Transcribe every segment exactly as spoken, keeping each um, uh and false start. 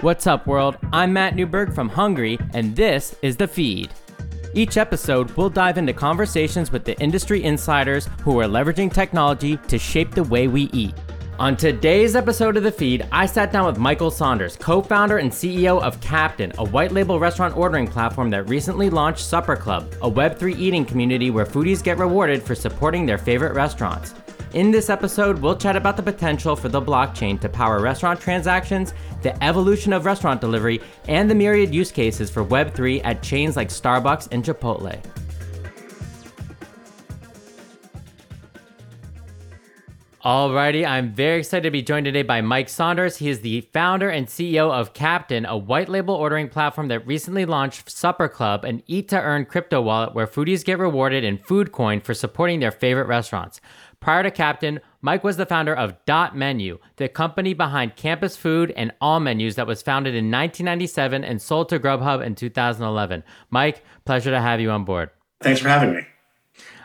What's up, world? I'm Matt Newberg from Hungary, and this is The Feed. Each episode, we'll dive into conversations with the industry insiders who are leveraging technology to shape the way we eat. On today's episode of The Feed, I sat down with Michael Saunders, co-founder and C E O of Captain, a white label restaurant ordering platform that recently launched Supper Club, a web three eating community where foodies get rewarded for supporting their favorite restaurants. In this episode, we'll chat about the potential for the blockchain to power restaurant transactions, the evolution of restaurant delivery, and the myriad use cases for web three at chains like Starbucks and Chipotle. Alrighty, I'm very excited to be joined today by Mike Saunders. He is the founder and C E O of Captain, a white label ordering platform that recently launched Supper Club, an eat-to-earn crypto wallet where foodies get rewarded in FoodCoin for supporting their favorite restaurants. Prior to Captain, Mike was the founder of Dot Menu, the company behind Campus Food and All Menus that was founded in nineteen ninety-seven and sold to Grubhub in two thousand eleven. Mike, pleasure to have you on board. Thanks for having me.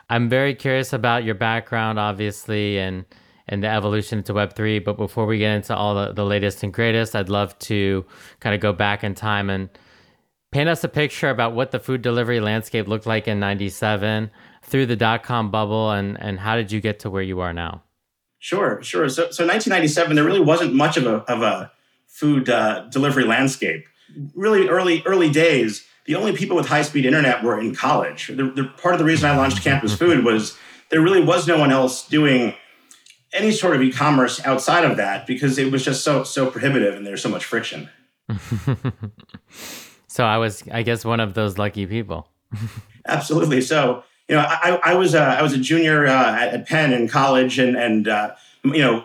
I'm very curious about your background, obviously, and and the evolution to web three. But before we get into all the, the latest and greatest, I'd love to kind of go back in time and paint us a picture about what the food delivery landscape looked like in ninety-seven through the dot-com bubble, and, and how did you get to where you are now? Sure, sure. So, so nineteen ninety-seven, there really wasn't much of a, of a food uh, delivery landscape. Really early, early days, the only people with high-speed internet were in college. The, the, part of the reason I launched Campus Food was there really was no one else doing any sort of e-commerce outside of that because it was just so so prohibitive and there's so much friction. So I was, I guess, one of those lucky people. Absolutely. So, you know, I, I was a, I was a junior uh, at, at Penn in college, and and uh, you know,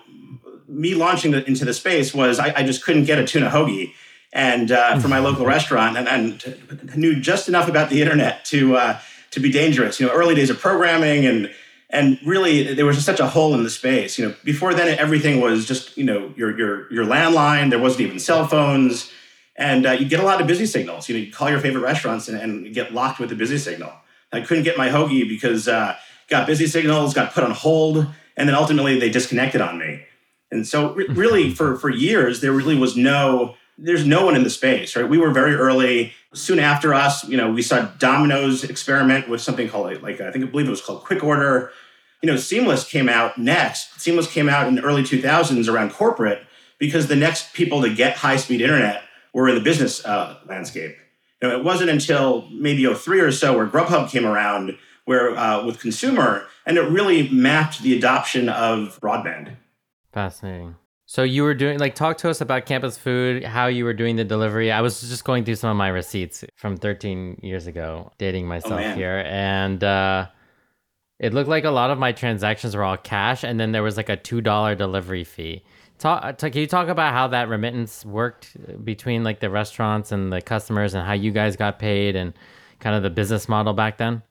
me launching the, into the space was I, I just couldn't get a tuna hoagie and uh, for my local restaurant, and, and knew just enough about the internet to uh, to be dangerous. You know, early days of programming, and and really there was just such a hole in the space. You know, before then everything was just, you know, your your your landline. There wasn't even cell phones, and uh, you get a lot of busy signals. You know, you call your favorite restaurants and, and get locked with the busy signal. I couldn't get my hoagie because uh, got busy signals, got put on hold, and then ultimately they disconnected on me. And so re- really for, for years, there really was no, there's no one in the space, right? We were very early. Soon after us, you know, we saw Domino's experiment with something called, like, I think, I believe it was called Quick Order. You know, Seamless came out next. Seamless came out in the early two thousands around corporate because the next people to get high-speed internet were in the business uh, landscape. You know, it wasn't until maybe oh three or so where Grubhub came around, where uh, with consumer, and it really mapped the adoption of broadband. Fascinating. So you were doing, like, talk to us about Campus Food, how you were doing the delivery. I was just going through some of my receipts from thirteen years ago, dating myself oh, here, and uh, it looked like a lot of my transactions were all cash, and then there was like a two dollars delivery fee. Talk, can you talk about how that remittance worked between, like, the restaurants and the customers, and how you guys got paid, and kind of the business model back then?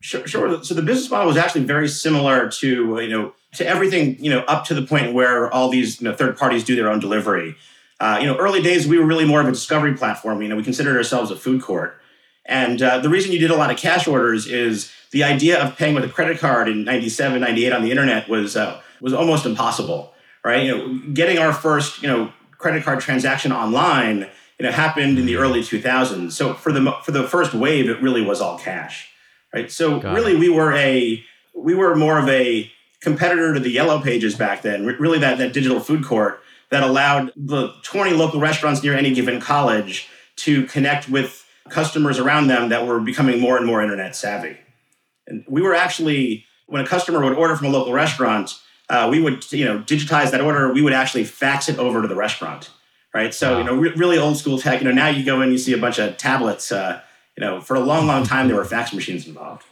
Sure. sure. So the business model was actually very similar to, you know, to everything, you know, up to the point where all these, you know, third parties do their own delivery. Uh, you know, early days, we were really more of a discovery platform. You know, we considered ourselves a food court. And uh, the reason you did a lot of cash orders is the idea of paying with a credit card in ninety-seven, ninety-eight on the internet was uh, was almost impossible. Right, you know, getting our first, you know, credit card transaction online, you know, happened in the early two thousands. So for the for the first wave, it really was all cash, right? So Got really, it. we were a we were more of a competitor to the Yellow Pages back then. Really, that that digital food court that allowed the twenty local restaurants near any given college to connect with customers around them that were becoming more and more internet savvy. And we were actually, when a customer would order from a local restaurant, Uh, we would, you know, digitize that order. We would actually fax it over to the restaurant, right? So, wow. you know, re- really old school tech. You know, now you go in, you see a bunch of tablets. Uh, you know, for a long, long time, there were fax machines involved.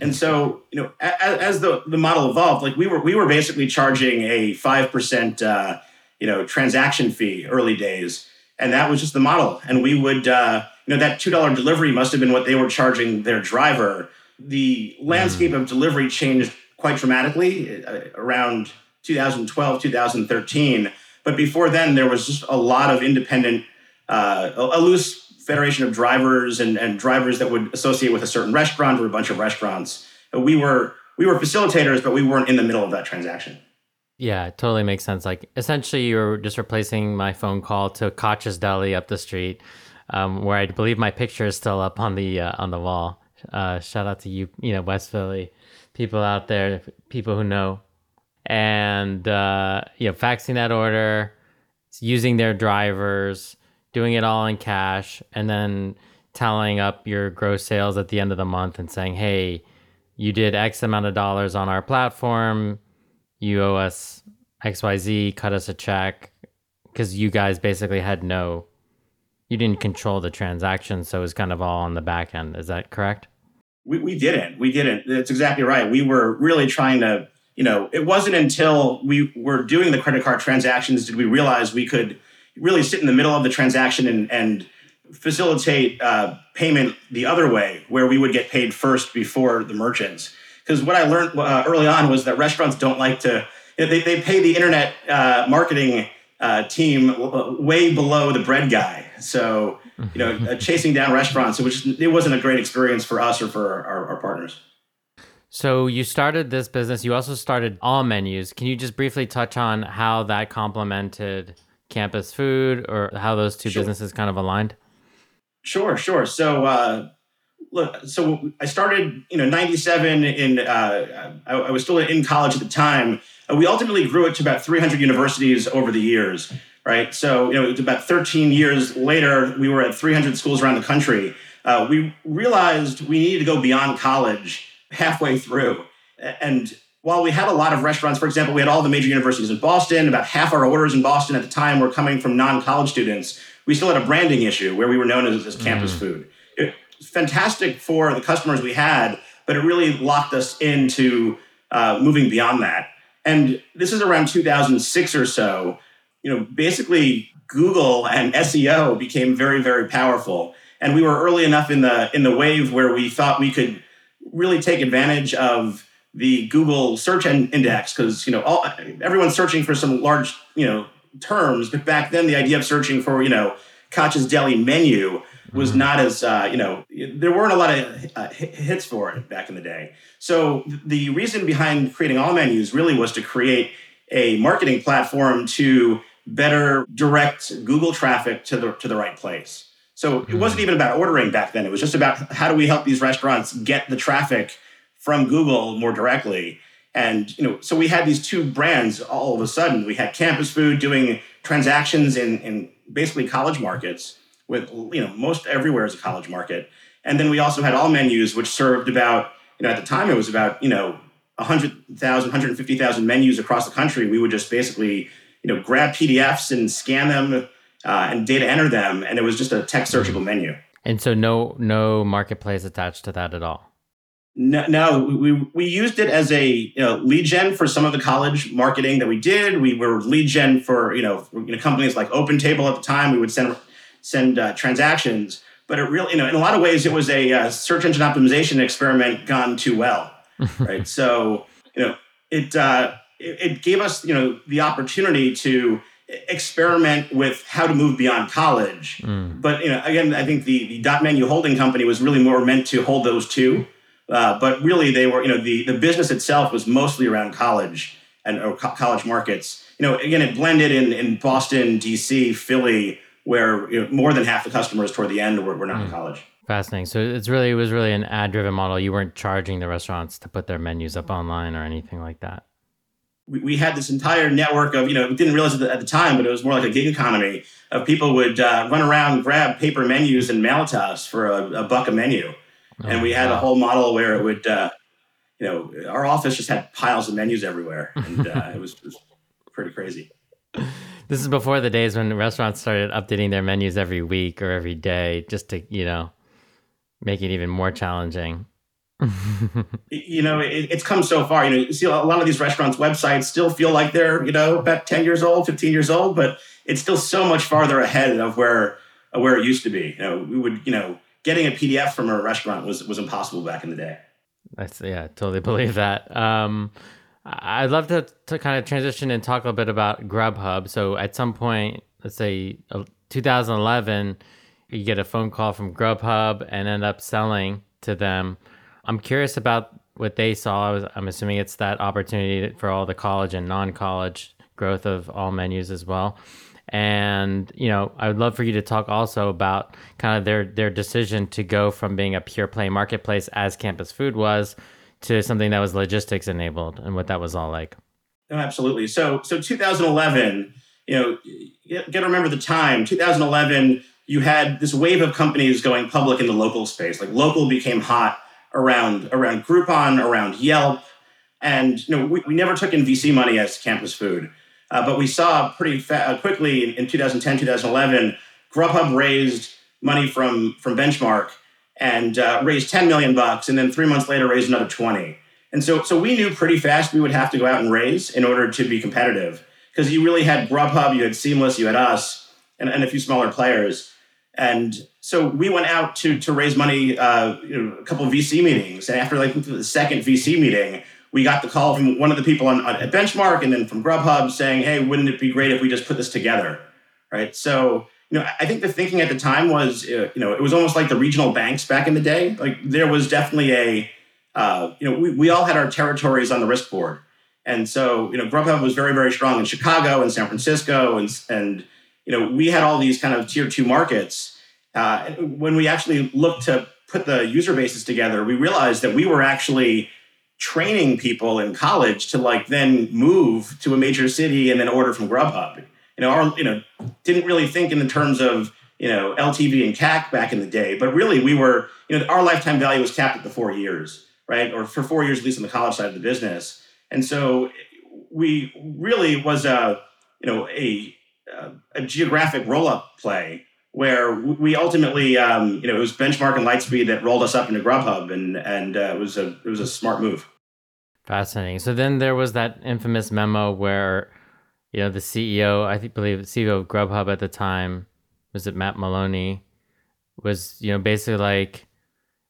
And so, you know, as, as the, the model evolved, like we were, we were basically charging a five percent, uh, you know, transaction fee early days, and that was just the model. And we would, uh, you know, that two dollar delivery must have been what they were charging their driver. The landscape mm. of delivery changed quite dramatically around two thousand twelve, two thousand thirteen. But before then, there was just a lot of independent, uh, a loose federation of drivers and, and drivers that would associate with a certain restaurant or a bunch of restaurants. We were we were facilitators, but we weren't in the middle of that transaction. Yeah, it totally makes sense. Like, essentially, you're just replacing my phone call to Koch's Deli up the street, um, where I believe my picture is still up on the uh, on the wall. Uh, shout out to you, you know, West Philly people out there, people who know, and uh, you know, faxing that order, using their drivers, doing it all in cash, and then tallying up your gross sales at the end of the month and saying, "Hey, you did X amount of dollars on our platform. You owe us X Y Z, cut us a check," because you guys basically had no, you didn't control the transaction, so it was kind of all on the back end. Is that correct? We we didn't. We didn't. That's exactly right. We were really trying to, you know, it wasn't until we were doing the credit card transactions did we realize we could really sit in the middle of the transaction and, and facilitate uh, payment the other way, where we would get paid first before the merchants. Because what I learned uh, early on was that restaurants don't like to, you know, they, they pay the internet uh, marketing uh, team w- way below the bread guy. So, you know, uh, chasing down restaurants, which it wasn't a great experience for us or for our, our partners. So you started this business. You also started All Menus. Can you just briefly touch on how that complemented Campus Food, or how those two sure. businesses kind of aligned? Sure, sure. So, uh, Look, so I started, you know, ninety-seven in, uh, I, I was still in college at the time. Uh, we ultimately grew it to about three hundred universities over the years, right? So, you know, it was about thirteen years later, we were at three hundred schools around the country. Uh, we realized we needed to go beyond college halfway through. And while we had a lot of restaurants, for example, we had all the major universities in Boston, about half our orders in Boston at the time were coming from non-college students. We still had a branding issue where we were known as, as mm. Campus Food. It, fantastic for the customers we had, but it really locked us into uh, moving beyond that. And this is around two thousand six or so. You know, basically Google and S E O became very, very powerful. And we were early enough in the in the wave where we thought we could really take advantage of the Google search index, because, you know, all, everyone's searching for some large, you know, terms. But back then, the idea of searching for, you know, Koch's Deli menu was not as, uh, you know, there weren't a lot of uh, hits for it back in the day. So the reason behind creating All Menus really was to create a marketing platform to better direct Google traffic to the to the right place. So it wasn't even about ordering back then. It was just about how do we help these restaurants get the traffic from Google more directly. And, you know, so we had these two brands all of a sudden. We had Campus Food doing transactions in, in basically college markets, with, you know, most everywhere is a college market. And then we also had All Menus, which served about, you know, at the time it was about, you know, one hundred thousand, one hundred fifty thousand menus across the country. We would just basically, you know, grab P D Fs and scan them uh, and data enter them. And it was just a text searchable menu. And so no no marketplace attached to that at all? No, no we, we used it as a, you know, lead gen for some of the college marketing that we did. We were lead gen for, you know, you know companies like OpenTable at the time. We would send... send uh, transactions, but it really, you know, in a lot of ways, it was a uh, search engine optimization experiment gone too well, right? So, you know, it, uh, it it gave us, you know, the opportunity to experiment with how to move beyond college. Mm. But, you know, again, I think the, the Dot Menu holding company was really more meant to hold those two, uh, but really they were, you know, the, the business itself was mostly around college and or co- college markets. You know, again, it blended in, in Boston, D C, Philly, where, you know, more than half the customers toward the end were, were not mm. in college. Fascinating. So it's really it was really an ad-driven model. You weren't charging the restaurants to put their menus up online or anything like that. We, we had this entire network of, you know, we didn't realize it at the time, but it was more like a gig economy of people would uh, run around, grab paper menus and mail to us for a, a buck a menu. Oh, and we had wow. a whole model where it would, uh, you know, our office just had piles of menus everywhere. And uh, it was, it was pretty crazy. This is before the days when restaurants started updating their menus every week or every day just to, you know, make it even more challenging. You know, it, it's come so far. You know, you see a lot of these restaurants' websites still feel like they're, you know, about ten years old, fifteen years old, but it's still so much farther ahead of where of where it used to be. You know, we would, you know, getting a P D F from a restaurant was, was impossible back in the day. That's, yeah, I totally believe that. Um, I'd love to, to kind of transition and talk a bit about Grubhub. So at some point, let's say two thousand eleven, you get a phone call from Grubhub and end up selling to them. I'm curious about what they saw, was, I'm assuming it's that opportunity for all the college and non-college growth of All Menus as well. And, you know, I would love for you to talk also about kind of their, their decision to go from being a pure play marketplace as Campus Food was to something that was logistics enabled and what that was all like. Oh, absolutely. So, so two thousand eleven, you know, you got to remember the time, two thousand eleven, you had this wave of companies going public in the local space. Like local became hot around, around Groupon, around Yelp. And, you know, we, we never took in V C money as Campus Food. Uh, but we saw pretty fa- quickly in two thousand ten, two thousand eleven, Grubhub raised money from, from Benchmark and uh, raised ten million bucks, and then three months later raised another twenty. And so, so we knew pretty fast we would have to go out and raise in order to be competitive, because you really had Grubhub, you had Seamless, you had us, and, and a few smaller players. And so we went out to to raise money, uh, you know, a couple of V C meetings, and after like the second V C meeting, we got the call from one of the people on, on at Benchmark and then from Grubhub saying, hey, wouldn't it be great if we just put this together, right? So, you know, I think the thinking at the time was, uh, you know, it was almost like the regional banks back in the day. Like there was definitely a, uh, you know, we, we all had our territories on the risk board. And so, you know, Grubhub was very, very strong in Chicago and San Francisco. And, and you know, we had all these kind of tier two markets. Uh, and when we actually looked to put the user bases together, we realized that we were actually training people in college to like then move to a major city and then order from Grubhub. You know, our, you know, didn't really think in the terms of, you know, L T V and C A C back in the day, but really we were, you know, our lifetime value was capped at the four years, right? Or for four years, at least on the college side of the business. And so we really was a, you know, a, a geographic roll-up play where we ultimately, um, you know, it was Benchmark and Lightspeed that rolled us up into Grubhub, and and uh, it was a it was a smart move. Fascinating. So then there was that infamous memo where, you know, the C E O, I think, believe the C E O of Grubhub at the time, was it Matt Maloney, was, you know, basically like,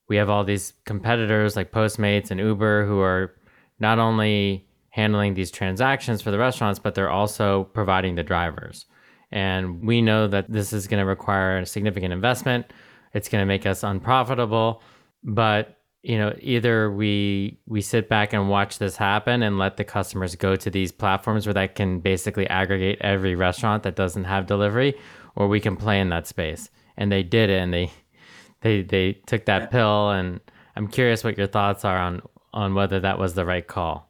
we have all these competitors like Postmates and Uber who are not only handling these transactions for the restaurants, but they're also providing the drivers. And we know that this is going to require a significant investment. It's going to make us unprofitable. But, you know, either we we sit back and watch this happen and let the customers go to these platforms where that can basically aggregate every restaurant that doesn't have delivery, or we can play in that space. And they did it, and they they they took that pill. And I'm curious what your thoughts are on on whether that was the right call.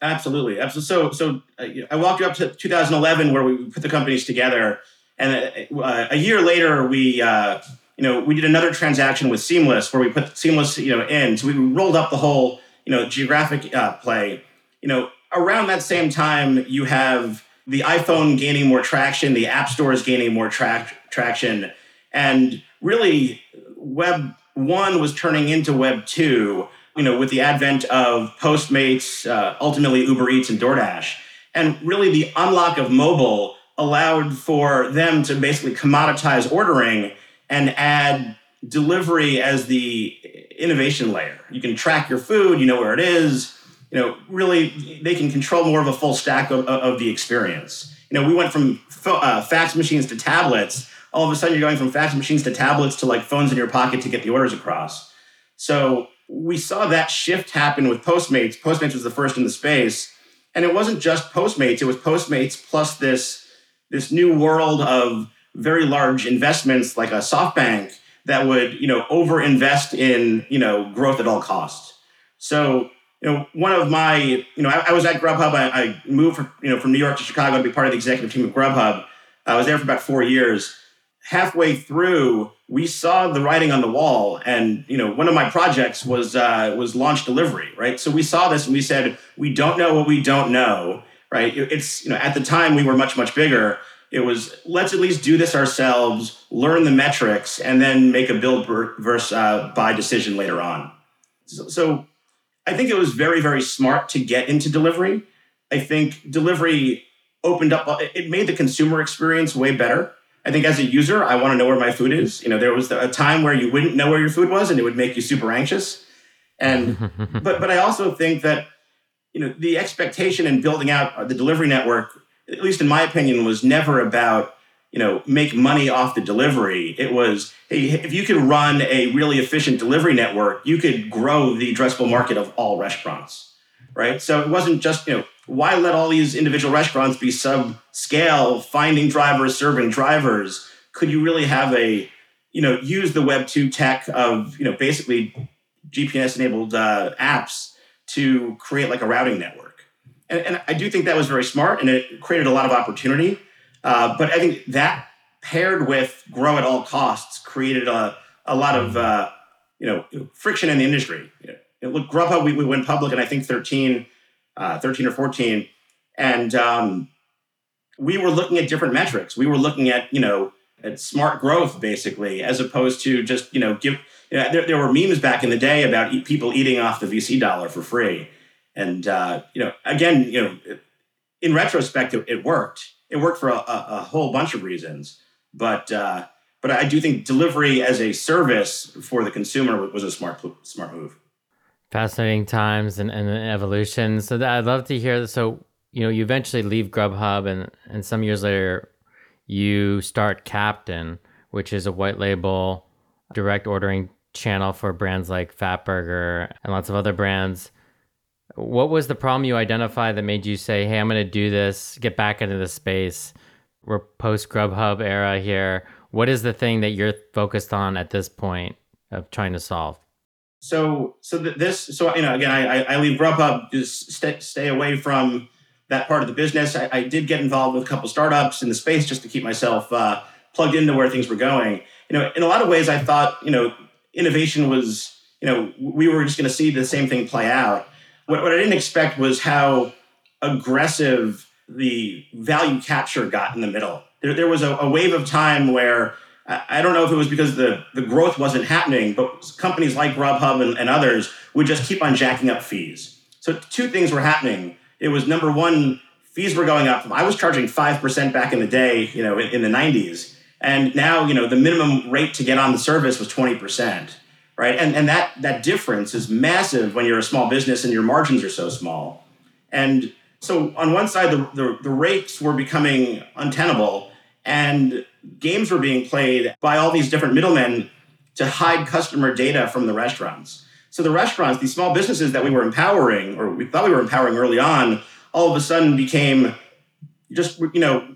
Absolutely. Absolutely. So, so uh, I walked you up to two thousand eleven where we put the companies together. And uh, a year later, we, uh, you know, we did another transaction with Seamless where we put Seamless, you know, in. So we rolled up the whole, you know, geographic uh, play. You know, around that same time, you have the iPhone gaining more traction, the app stores gaining more tra- traction. And really, Web one was turning into Web two. You know, with the advent of Postmates, uh, ultimately Uber Eats and DoorDash. And really the unlock of mobile allowed for them to basically commoditize ordering and add delivery as the innovation layer. You can track your food, you know where it is. You know, really they can control more of a full stack of, of the experience. You know, we went from fo- uh, fax machines to tablets. All of a sudden you're going from fax machines to tablets to like phones in your pocket to get the orders across. So we saw that shift happen with Postmates. Postmates was the first in the space. And it wasn't just Postmates. It was Postmates plus this, this new world of very large investments like a SoftBank that would, you know, overinvest in, you know, growth at all costs. So, you know, one of my, you know, I, I was at Grubhub. I, I moved from, you know, from New York to Chicago to be part of the executive team of Grubhub. I was there for about four years. Halfway through, we saw the writing on the wall, and you know, one of my projects was uh, was launch delivery, right? So we saw this, and we said, we don't know what we don't know, right? It's, you know, at the time we were much much bigger. It was, let's at least do this ourselves, learn the metrics, and then make a build versus uh, buy decision later on. So, so I think it was very very smart to get into delivery. I think delivery opened up, it made the consumer experience way better. I think as a user, I want to know where my food is. You know, there was a time where you wouldn't know where your food was and it would make you super anxious. And, but, but I also think that, you know, the expectation in building out the delivery network, at least in my opinion, was never about, you know, make money off the delivery. It was, hey, if you could run a really efficient delivery network, you could grow the addressable market of all restaurants, right? So it wasn't just, you know, why let all these individual restaurants be sub-scale, finding drivers, serving drivers? Could you really have a, you know, use the web two tech of, you know, basically G P S-enabled uh, apps to create like a routing network? And, and I do think that was very smart, and it created a lot of opportunity. Uh, but I think that paired with grow at all costs created a, a lot of, uh, you know, friction in the industry. You know, look, Grubhub, we, we went public in, I think, thirteen, uh, thirteen or fourteen. And um, we were looking at different metrics. We were looking at, you know, at smart growth, basically, as opposed to just, you know, give, you know, there, there were memes back in the day about eat, people eating off the V C dollar for free. And, uh, you know, again, you know, in retrospect, it, it worked. It worked for a, a, a whole bunch of reasons. But uh, but I do think delivery as a service for the consumer was a smart smart move. Fascinating times and, and evolution. So that, I'd love to hear. So, you know, you eventually leave Grubhub and, and some years later, you start Captain, which is a white label direct ordering channel for brands like Fatburger and lots of other brands. What was the problem you identified that made you say, hey, I'm going to do this, get back into this space? We're post-Grubhub era here. What is the thing that you're focused on at this point of trying to solve? So so this, so, you know, again, I, I leave Grubhub, just stay, stay away from that part of the business. I, I did get involved with a couple startups in the space just to keep myself uh, plugged into where things were going. You know, in a lot of ways, I thought, you know, innovation was, you know, we were just going to see the same thing play out. What I didn't expect was how aggressive the value capture got in the middle. There, there was a, a wave of time where, I don't know if it was because the, the growth wasn't happening, but companies like Grubhub and, and others would just keep on jacking up fees. So two things were happening. It was, number one, fees were going up. I was charging five percent back in the day, you know, in, in the nineties. And now, you know, the minimum rate to get on the service was twenty percent. Right. And and that that difference is massive when you're a small business and your margins are so small. And so on one side, the, the, the rates were becoming untenable and games were being played by all these different middlemen to hide customer data from the restaurants. So the restaurants, these small businesses that we were empowering, or we thought we were empowering early on, all of a sudden became just, you know,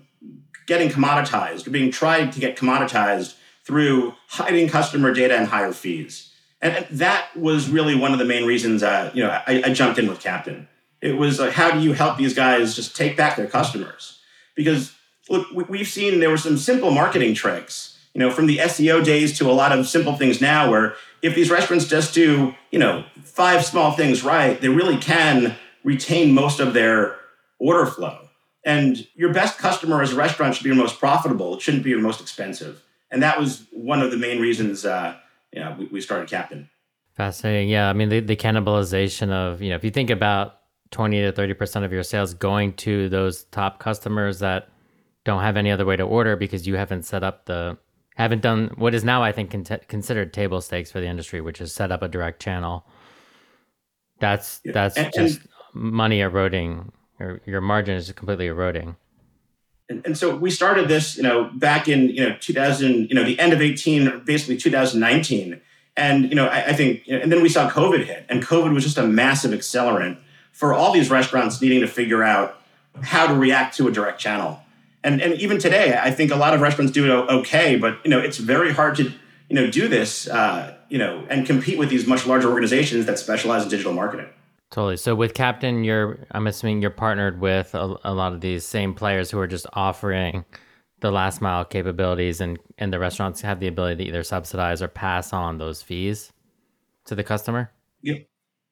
getting commoditized or being tried to get commoditized through hiding customer data and higher fees. And that was really one of the main reasons uh, you know, I, I jumped in with Captain. It was like, how do you help these guys just take back their customers? Because look, we've seen there were some simple marketing tricks, you know, from the S E O days to a lot of simple things now, where if these restaurants just do, you know, five small things right, they really can retain most of their order flow. And your best customer as a restaurant should be your most profitable. It shouldn't be your most expensive. And that was one of the main reasons uh, you know, we, we started Captain. Fascinating. Yeah. I mean, the, the cannibalization of, you know, if you think about twenty to thirty percent of your sales going to those top customers that don't have any other way to order because you haven't set up the, haven't done what is now, I think, con- considered table stakes for the industry, which is set up a direct channel. That's, yeah. that's and, just and, money eroding. Your, your margin is completely eroding. And, and so we started this, you know, back in, you know, two thousand, you know, the end of eighteen, basically two thousand nineteen. And, you know, I, I think, you know, and then we saw COVID hit, and COVID was just a massive accelerant for all these restaurants needing to figure out how to react to a direct channel. And and even today, I think a lot of restaurants do it okay, but, you know, it's very hard to, you know, do this, uh, you know, and compete with these much larger organizations that specialize in digital marketing. Totally. So with Captain, you're, I'm assuming you're partnered with a, a lot of these same players who are just offering the last mile capabilities, and, and the restaurants have the ability to either subsidize or pass on those fees to the customer. Yeah,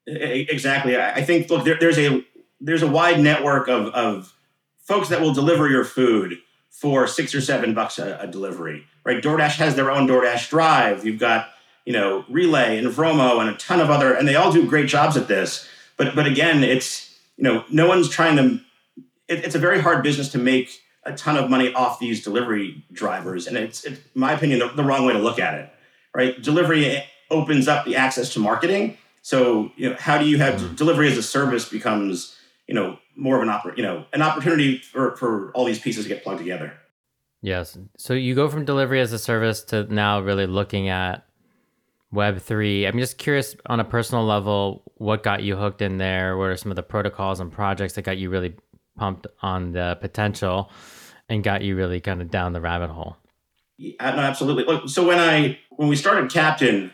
exactly. I think, look, there, there's a there's a wide network of, of folks that will deliver your food for six or seven bucks a, a delivery, right? DoorDash has their own DoorDash Drive. You've got, you know, Relay and Vromo and a ton of other, and they all do great jobs at this. But but again, it's, you know, no one's trying to, it, it's a very hard business to make a ton of money off these delivery drivers. And it's, it's in my opinion, the, the wrong way to look at it, right? Delivery opens up the access to marketing. So, you know, how do you have mm-hmm. delivery as a service becomes, you know, more of an, oppor- you know, an opportunity for, for all these pieces to get plugged together. Yes. So you go from delivery as a service to now really looking at web three. I'm just curious on a personal level, what got you hooked in there? What are some of the protocols and projects that got you really pumped on the potential and got you really kind of down the rabbit hole? Yeah, no, absolutely. Look, so when I when we started Captain,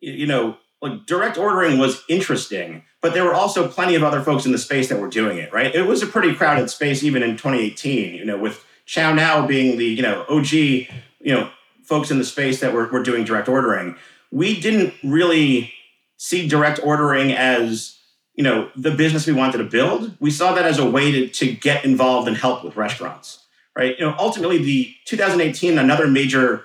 you know, like direct ordering was interesting, but there were also plenty of other folks in the space that were doing it, right? It was a pretty crowded space even in twenty eighteen, you know, with ChowNow being the, you know, O G, you know, folks in the space that were, were doing direct ordering. We didn't really see direct ordering as, you know, the business we wanted to build. We saw that as a way to, to get involved and help with restaurants, right? You know, ultimately the two thousand eighteen, another major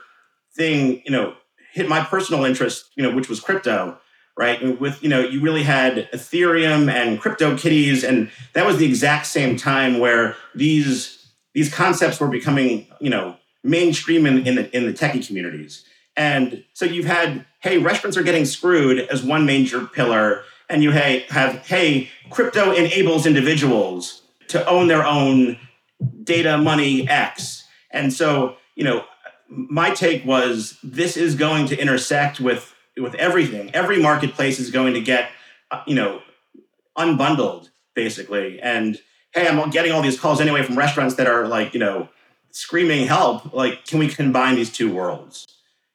thing, you know, hit my personal interest, you know, which was crypto. Right. With, you know, you really had Ethereum and CryptoKitties. And that was the exact same time where these these concepts were becoming, you know, mainstream in, in the in the techie communities. And so you've had, hey, restaurants are getting screwed as one major pillar. And you hey, have, hey, crypto enables individuals to own their own data, money, X. And so, you know, my take was this is going to intersect with with everything. Every marketplace is going to get, you know, unbundled basically. And hey, I'm getting all these calls anyway from restaurants that are like, you know, screaming help. Like, can we combine these two worlds?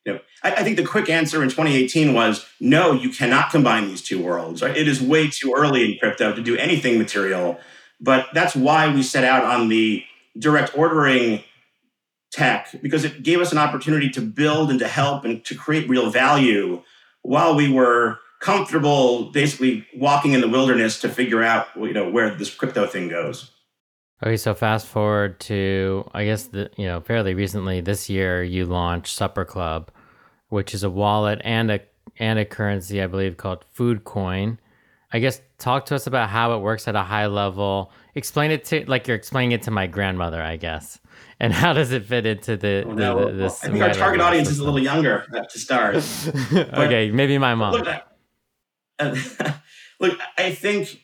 You know, I, I think the quick answer in twenty eighteen was no, you cannot combine these two worlds. Right? It is way too early in crypto to do anything material. But that's why we set out on the direct ordering tech, because it gave us an opportunity to build and to help and to create real value while we were comfortable basically walking in the wilderness to figure out, you know, where this crypto thing goes. Okay, so fast forward to, I guess, the, you know, fairly recently this year, you launched Supper Club, which is a wallet and a and a currency, I believe, called FoodCoin. I guess talk to us about how it works at a high level. Explain it to, like you're explaining it to my grandmother, I guess. And how does it fit into the, oh, no. the, the this? Well, I think our target audience system is a little younger to start. Okay, maybe my mom. Look, I, uh, look, I think,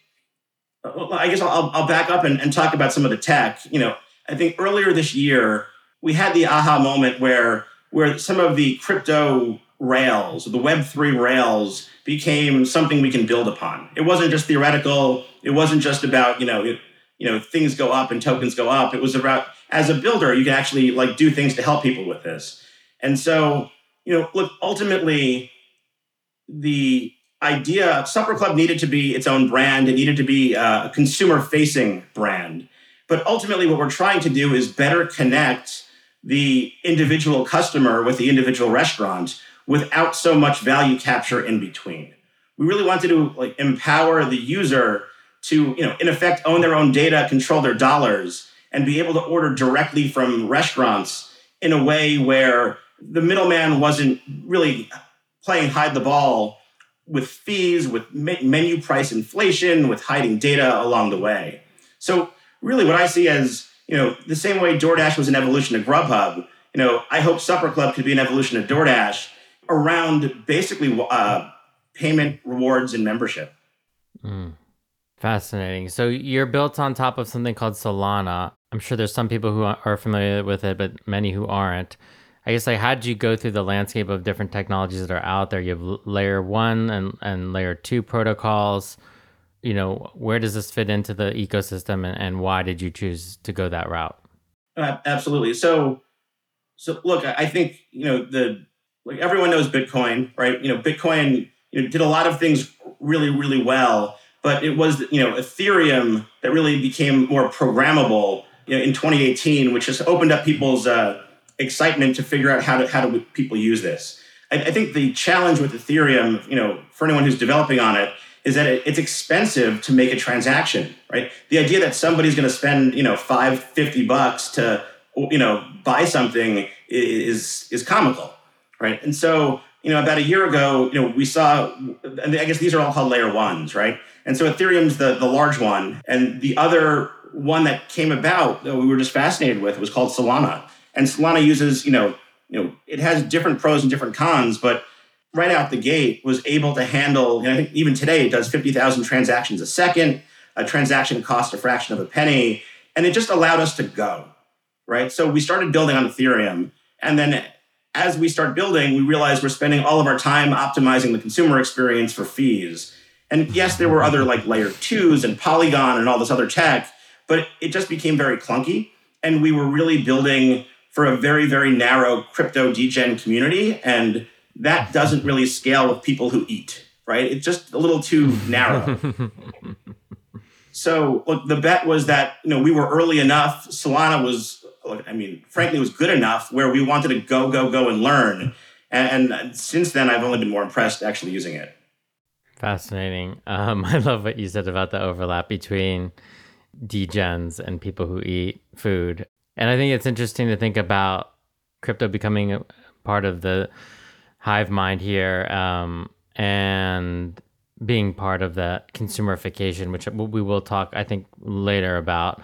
well, I guess I'll, I'll back up and, and talk about some of the tech. You know, I think earlier this year, we had the aha moment where, where some of the crypto rails, the web three rails became something we can build upon. It wasn't just theoretical. It wasn't just about, you know, it, you know, things go up and tokens go up. It was about, as a builder, you can actually like do things to help people with this. And so, you know, look, ultimately, the idea of Supper Club needed to be its own brand. It needed to be a consumer-facing brand. But ultimately, what we're trying to do is better connect the individual customer with the individual restaurant without so much value capture in between. We really wanted to like empower the user to, you know, in effect, own their own data, control their dollars, and be able to order directly from restaurants in a way where the middleman wasn't really playing hide the ball with fees, with me- menu price inflation, with hiding data along the way. So really what I see as, you know, the same way DoorDash was an evolution of Grubhub, you know, I hope Supper Club could be an evolution of DoorDash around basically uh, payment, rewards, and membership. Mm. Fascinating. So you're built on top of something called Solana. I'm sure there's some people who are familiar with it, but many who aren't. I guess, like, how did you go through the landscape of different technologies that are out there? You have layer one and, and layer two protocols. You know, where does this fit into the ecosystem, and, and why did you choose to go that route? Uh, absolutely. So, so look, I think, you know, the like everyone knows Bitcoin, right? You know, Bitcoin, you know, did a lot of things really, really well. But it was, you know, Ethereum that really became more programmable, you know, in twenty eighteen, which just opened up people's uh, excitement to figure out how to how do people use this. I, I think the challenge with Ethereum, you know, for anyone who's developing on it, is that it, it's expensive to make a transaction, right? The idea that somebody's going to spend, you know, five fifty bucks to, you know, buy something is is comical, right? And so, you know, about a year ago, you know, we saw, and I guess these are all called layer ones, right? And so Ethereum's the, the large one. And the other one that came about that we were just fascinated with was called Solana. And Solana uses, you know, you know, it has different pros and different cons, but right out the gate was able to handle, you know, I think even today it does fifty thousand transactions a second, a transaction cost a fraction of a penny. And it just allowed us to go, right? So we started building on Ethereum. And then as we start building, we realize we're spending all of our time optimizing the consumer experience for fees. And yes, there were other like layer twos and Polygon and all this other tech, but it just became very clunky. And we were really building for a very, very narrow crypto degen community. And that doesn't really scale with people who eat, right? It's just a little too narrow. So look, the bet was that, you know, we were early enough. Solana was, I mean, frankly, was good enough where we wanted to go, go, go and learn. And, and since then, I've only been more impressed actually using it. Fascinating. Um, I love what you said about the overlap between degens and people who eat food. And I think it's interesting to think about crypto becoming a part of the hive mind here, um, and being part of that consumerification, which we will talk, I think, later about.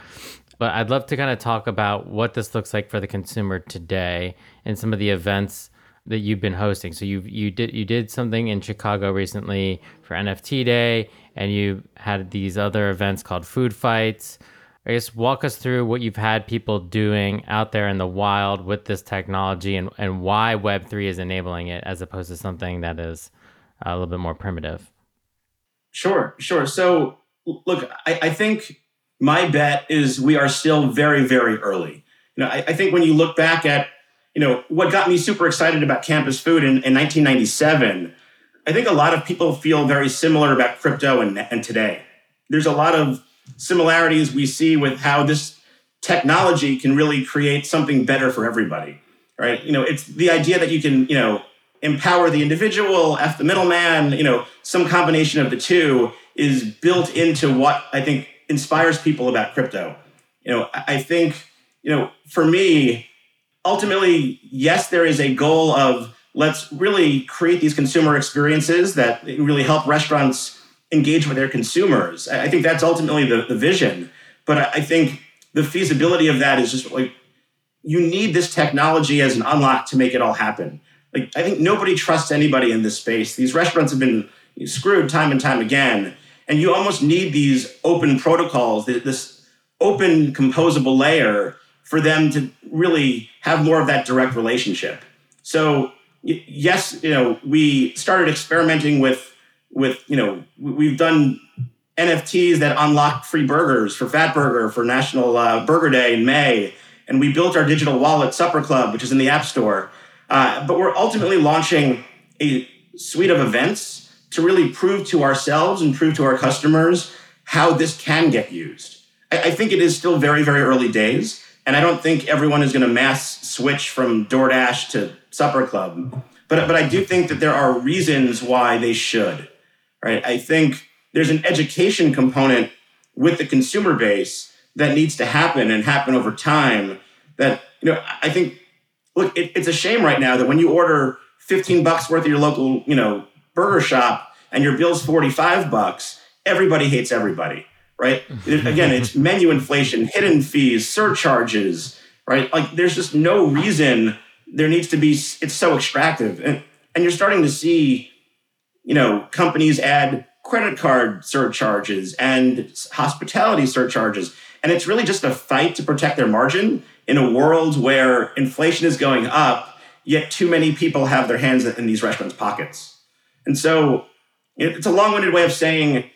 But I'd love to kind of talk about what this looks like for the consumer today and some of the events that you've been hosting. So you you did you did something in Chicago recently for N F T Day, and you had these other events called Food Fights. I guess walk us through what you've had people doing out there in the wild with this technology, and, and why web three is enabling it as opposed to something that is a little bit more primitive. Sure, sure. So look, I, I think my bet is we are still very, very early. You know, I, I think when you look back at, you know, what got me super excited about Campus Food in, in nineteen ninety-seven, I think a lot of people feel very similar about crypto and, and today. There's a lot of similarities we see with how this technology can really create something better for everybody, right? You know, it's the idea that you can, you know, empower the individual, F the middleman, you know, some combination of the two is built into what I think inspires people about crypto. You know, I think, you know, for me, ultimately, yes, there is a goal of let's really create these consumer experiences that really help restaurants engage with their consumers. I think that's ultimately the, the vision. But I think the feasibility of that is just like, you need this technology as an unlock to make it all happen. Like, I think nobody trusts anybody in this space. These restaurants have been screwed time and time again. And you almost need these open protocols, this open composable layer for them to really have more of that direct relationship. So yes, you know, we started experimenting with, with, you know, we've done N F Ts that unlock free burgers for Fat Burger, for National uh, Burger Day in May. And we built our digital wallet Supper Club, which is in the App Store. Uh, but we're ultimately launching a suite of events to really prove to ourselves and prove to our customers how this can get used. I, I think it is still very, very early days. And I don't think everyone is going to mass switch from DoorDash to Supper Club. But, but I do think that there are reasons why they should, right? I think there's an education component with the consumer base that needs to happen and happen over time that, you know, I think, look, it, it's a shame right now that when you order fifteen bucks worth of your local, you know, burger shop and your bill's forty-five bucks, everybody hates everybody. Right? Again, it's menu inflation, hidden fees, surcharges, right? Like there's just no reason there needs to be, it's so extractive. And, and you're starting to see, you know, companies add credit card surcharges and hospitality surcharges. And it's really just a fight to protect their margin in a world where inflation is going up, yet too many people have their hands in these restaurants' pockets. And so it's a long-winded way of saying,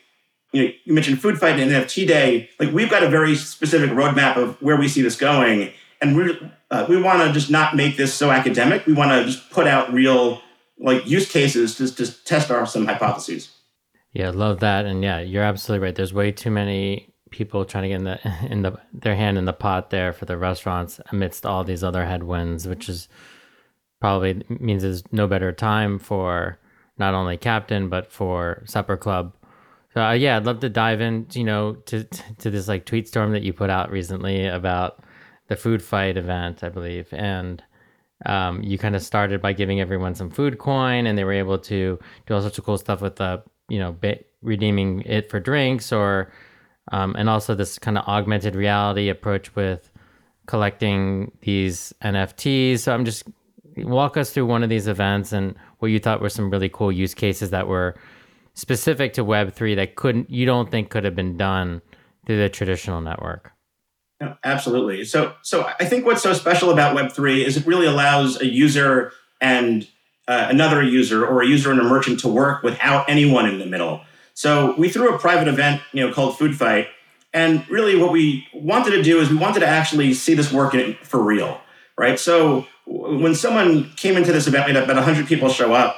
you know, you mentioned Food Fight and N F T Day. Like we've got a very specific roadmap of where we see this going, and we uh, we want to just not make this so academic. We want to just put out real like use cases to to test our some hypotheses. Yeah, love that, and yeah, you're absolutely right. There's way too many people trying to get in the in the their hand in the pot there for the restaurants amidst all these other headwinds, which is probably means there's no better time for not only Captain but for Supper Club. Uh, yeah, I'd love to dive in, you know, to to this like tweet storm that you put out recently about the Food Fight event, I believe. And um, you kind of started by giving everyone some food coin, and they were able to do all sorts of cool stuff with the, you know, ba- redeeming it for drinks, or um, and also this kind of augmented reality approach with collecting these N F Ts. So I'm just walk us through one of these events and what you thought were some really cool use cases that were specific to web three that couldn't you don't think could have been done through the traditional network. No, absolutely. So, so I think what's so special about web three is it really allows a user and uh, another user, or a user and a merchant, to work without anyone in the middle. So we threw a private event, you know, called Food Fight, and really what we wanted to do is we wanted to actually see this work in it for real, right? So when someone came into this event, we had about one hundred people show up.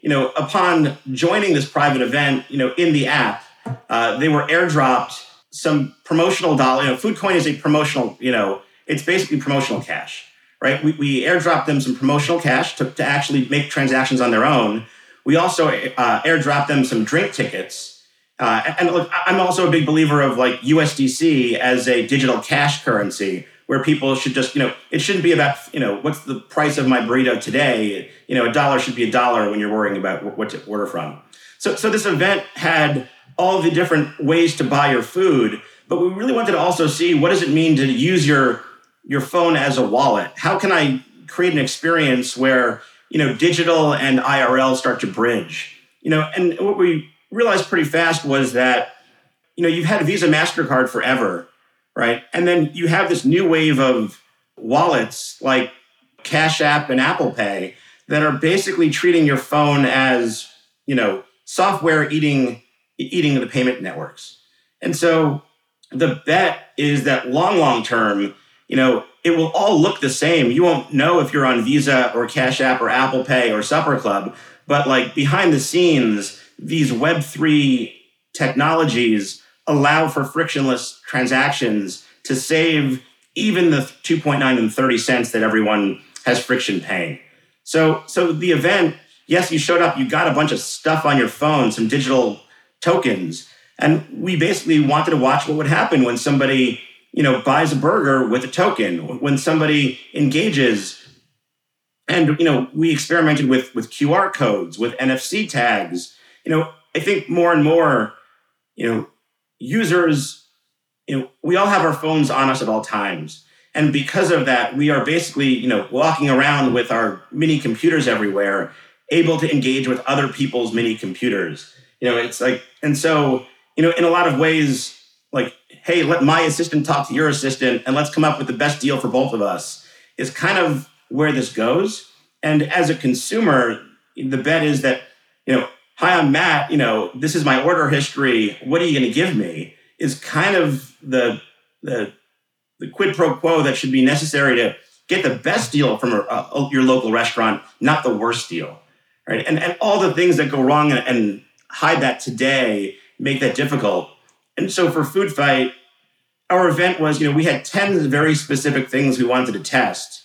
You know, upon joining this private event, you know, in the app, uh, they were airdropped some promotional dollar. You know, FoodCoin is a promotional, you know, it's basically promotional cash, right? We, we airdropped them some promotional cash to, to actually make transactions on their own. We also uh, airdropped them some drink tickets. Uh, and look, I'm also a big believer of like U S D C as a digital cash currency, where people should just, you know, it shouldn't be about, you know, what's the price of my burrito today? You know, a dollar should be a dollar when you're worrying about what to order from. So, so this event had all the different ways to buy your food, but we really wanted to also see, what does it mean to use your your phone as a wallet? How can I create an experience where, you know, digital and I R L start to bridge? You know, and what we realized pretty fast was that, you know, you've had Visa, MasterCard forever, right? And then you have this new wave of wallets like Cash App and Apple Pay that are basically treating your phone as, you know, software eating eating the payment networks. And so the bet is that long, long term, you know, it will all look the same. You won't know if you're on Visa or Cash App or Apple Pay or Supper Club, but like behind the scenes, these web three technologies allow for frictionless transactions to save even the two point nine and thirty cents that everyone has friction paying. So, so the event, yes, you showed up, you got a bunch of stuff on your phone, some digital tokens. And we basically wanted to watch what would happen when somebody, you know, buys a burger with a token, when somebody engages. And, you know, we experimented with, with Q R codes, with N F C tags. You know, I think more and more, you know, users, you know, we all have our phones on us at all times. And because of that, we are basically, you know, walking around with our mini computers everywhere, able to engage with other people's mini computers. You know, it's like, and so, you know, in a lot of ways, like, hey, let my assistant talk to your assistant and let's come up with the best deal for both of us is kind of where this goes. And as a consumer, the bet is that, you know, hi, I'm Matt, you know, this is my order history. What are you going to give me is kind of the, the the quid pro quo that should be necessary to get the best deal from a, a, your local restaurant, not the worst deal, right? And, and all the things that go wrong and, and hide that today, make that difficult. And so for Food Fight, our event was, you know, we had ten very specific things we wanted to test.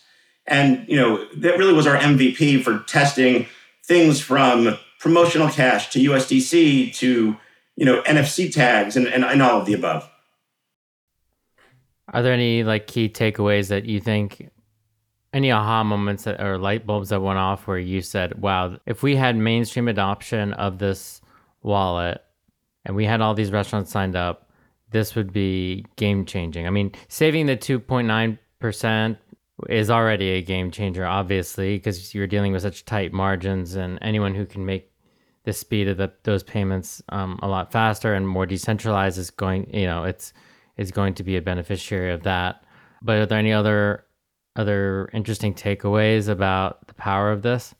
And, you know, that really was our M V P for testing things from promotional cash to U S D C to, you know, N F C tags and, and, and all of the above. Are there any like key takeaways that you think, any aha moments that, or light bulbs that went off where you said, wow, if we had mainstream adoption of this wallet and we had all these restaurants signed up, this would be game changing? I mean, saving the two point nine percent is already a game changer, obviously, because you're dealing with such tight margins, and anyone who can make the speed of the, those payments um, a lot faster and more decentralized is going, you know, it's is going to be a beneficiary of that. But are there any other other interesting takeaways about the power of this?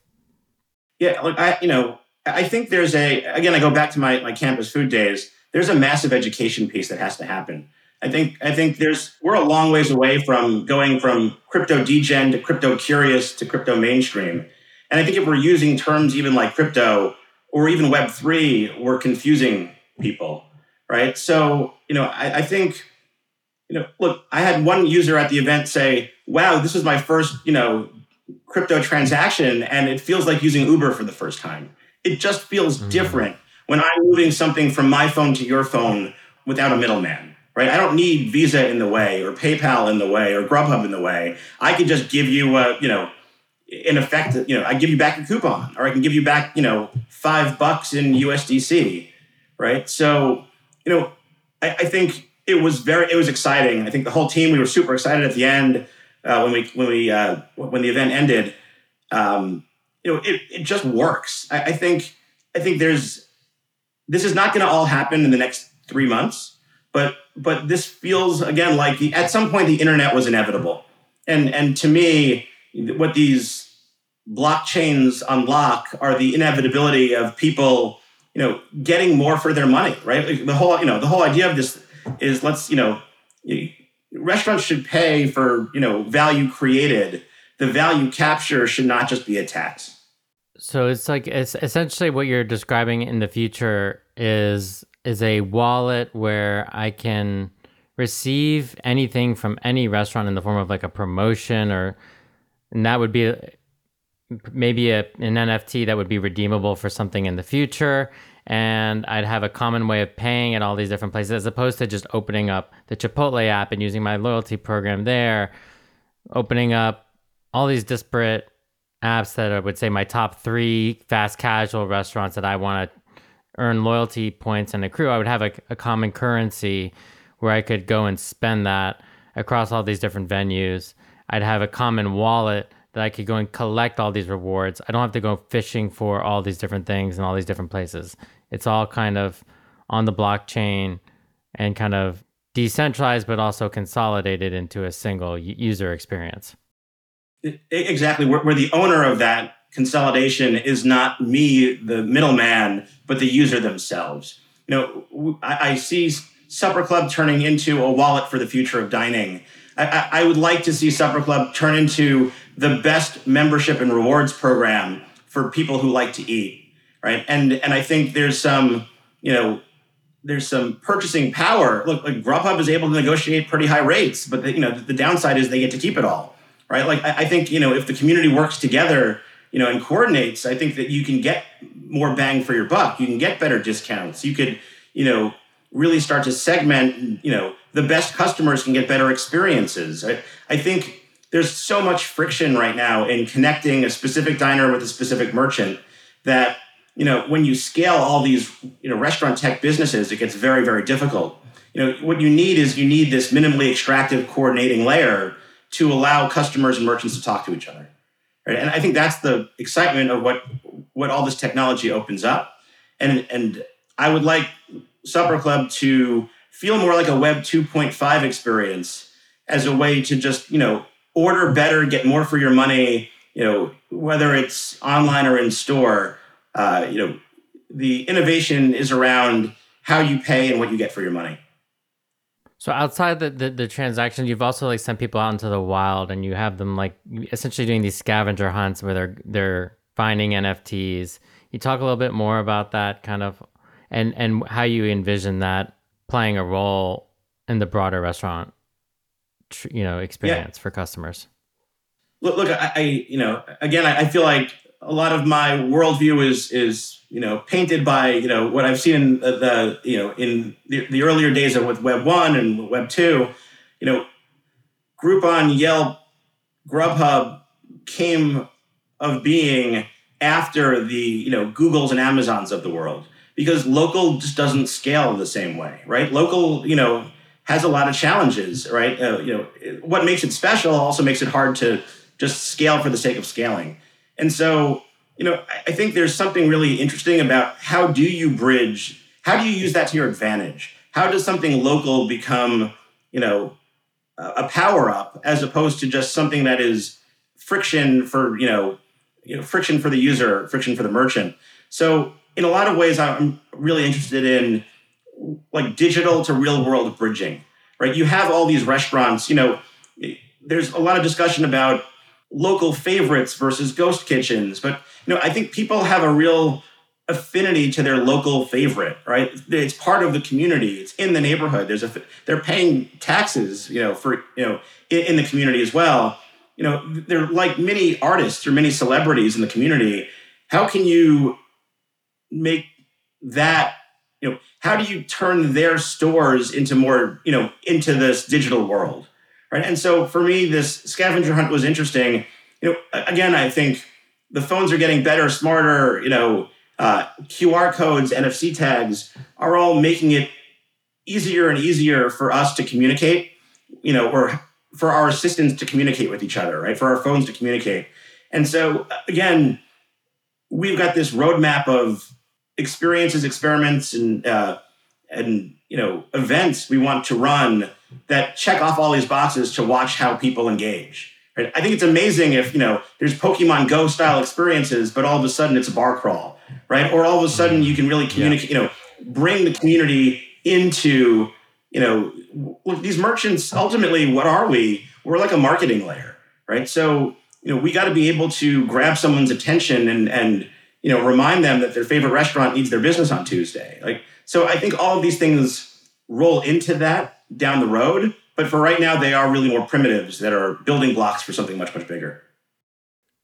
Yeah, look, I, you know, I think there's a, again, I go back to my, my campus food days, there's a massive education piece that has to happen. I think I think there's, we're a long ways away from going from crypto degen to crypto curious to crypto mainstream. And I think if we're using terms even like crypto or even web three, we're confusing people, right? So, you know, I, I think, you know, look, I had one user at the event say, wow, this is my first, you know, crypto transaction, and it feels like using Uber for the first time. It just feels mm-hmm. different when I'm moving something from my phone to your phone without a middleman, right? I don't need Visa in the way or PayPal in the way or Grubhub in the way. I could just give you, a, you know, in effect, you know, I give you back a coupon, or I can give you back, you know, five bucks in U S D C, right? So, you know, I, I think it was very, it was exciting. I think the whole team, we were super excited at the end uh, when we, when we, uh, when the event ended. Um, You know, it, it just works. I, I think I think there's, this is not going to all happen in the next three months, but but this feels, again, like the, at some point the internet was inevitable. And and to me, what these blockchains unlock are the inevitability of people, you know, getting more for their money, right? Like the whole, you know, the whole idea of this is let's, you know, restaurants should pay for, you know, value created. The value capture should not just be a tax. So it's like, it's essentially what you're describing in the future is is a wallet where I can receive anything from any restaurant in the form of like a promotion, or, and that would be maybe a, an N F T that would be redeemable for something in the future. And I'd have a common way of paying at all these different places, as opposed to just opening up the Chipotle app and using my loyalty program there, opening up all these disparate apps that I would say my top three fast casual restaurants that I want to earn loyalty points and accrue. I would have a, a common currency where I could go and spend that across all these different venues. I'd have a common wallet that I could go and collect all these rewards. I don't have to go fishing for all these different things in all these different places. It's all kind of on the blockchain and kind of decentralized, but also consolidated into a single user experience. Exactly. We're, we're the owner of that. Consolidation is not me, the middleman, but the user themselves. You know, I, I see Supper Club turning into a wallet for the future of dining. I, I would like to see Supper Club turn into the best membership and rewards program for people who like to eat, right? And and I think there's some, you know, there's some purchasing power. Look, like Grubhub is able to negotiate pretty high rates, but the, you know, the downside is they get to keep it all, right? Like I, I think, you know, if the community works together, you know, and coordinates, I think that you can get more bang for your buck. You can get better discounts. You could, you know, really start to segment, you know, the best customers can get better experiences. I, I think there's so much friction right now in connecting a specific diner with a specific merchant that, you know, when you scale all these, you know, restaurant tech businesses, it gets very, very difficult. You know, what you need is you need this minimally extractive coordinating layer to allow customers and merchants to talk to each other. Right? And I think that's the excitement of what what all this technology opens up. And and I would like Supper Club to feel more like a web two point five experience as a way to just, you know, order better, get more for your money, you know, whether it's online or in store. Uh, you know, the innovation is around how you pay and what you get for your money. So outside the, the, the transaction, you've also like sent people out into the wild, and you have them like essentially doing these scavenger hunts where they're they're finding N F Ts. You talk a little bit more about that kind of, and and how you envision that playing a role in the broader restaurant, you know, experience yeah. for customers. Look, look, I, I you know, again, I, I feel like a lot of my worldview is is you know painted by you know what I've seen in the you know in the, the earlier days of with Web One and Web Two, you know, Groupon, Yelp, Grubhub came of being after the you know Googles and Amazons of the world, because local just doesn't scale the same way, right? Local, you know, has a lot of challenges, right? Uh, you know, what makes it special also makes it hard to just scale for the sake of scaling. And so, you know, I think there's something really interesting about how do you bridge, how do you use that to your advantage? How does something local become, you know, a power up as opposed to just something that is friction for, you know, you know, friction for the user, friction for the merchant. So in a lot of ways, I'm really interested in like digital to real world bridging, right? You have all these restaurants, you know, there's a lot of discussion about local favorites versus ghost kitchens. But, you know, I think people have a real affinity to their local favorite, right? It's part of the community. It's in the neighborhood. There's a, they're paying taxes, you know, for, you know, in, in the community as well. You know, they're like many artists or many celebrities in the community. How can you make that, you know, how do you turn their stores into more, you know, into this digital world? Right? And so for me, this scavenger hunt was interesting. You know, again, I think the phones are getting better, smarter, you know, uh, Q R codes, N F C tags are all making it easier and easier for us to communicate, you know, or for our assistants to communicate with each other, right? For our phones to communicate. And so again, we've got this roadmap of experiences, experiments, and, uh, and, you know, events we want to run that check off all these boxes to watch how people engage. Right? I think it's amazing if, you know, there's Pokemon Go style experiences, but all of a sudden it's a bar crawl, right? Or all of a sudden you can really communicate, yeah. you know, bring the community into, you know, look, these merchants, ultimately, what are we? We're like a marketing layer, right? So, you know, we got to be able to grab someone's attention and, and, you know, remind them that their favorite restaurant needs their business on Tuesday. Like, so I think all of these things roll into that down the road. But for right now, they are really more primitives that are building blocks for something much, much bigger.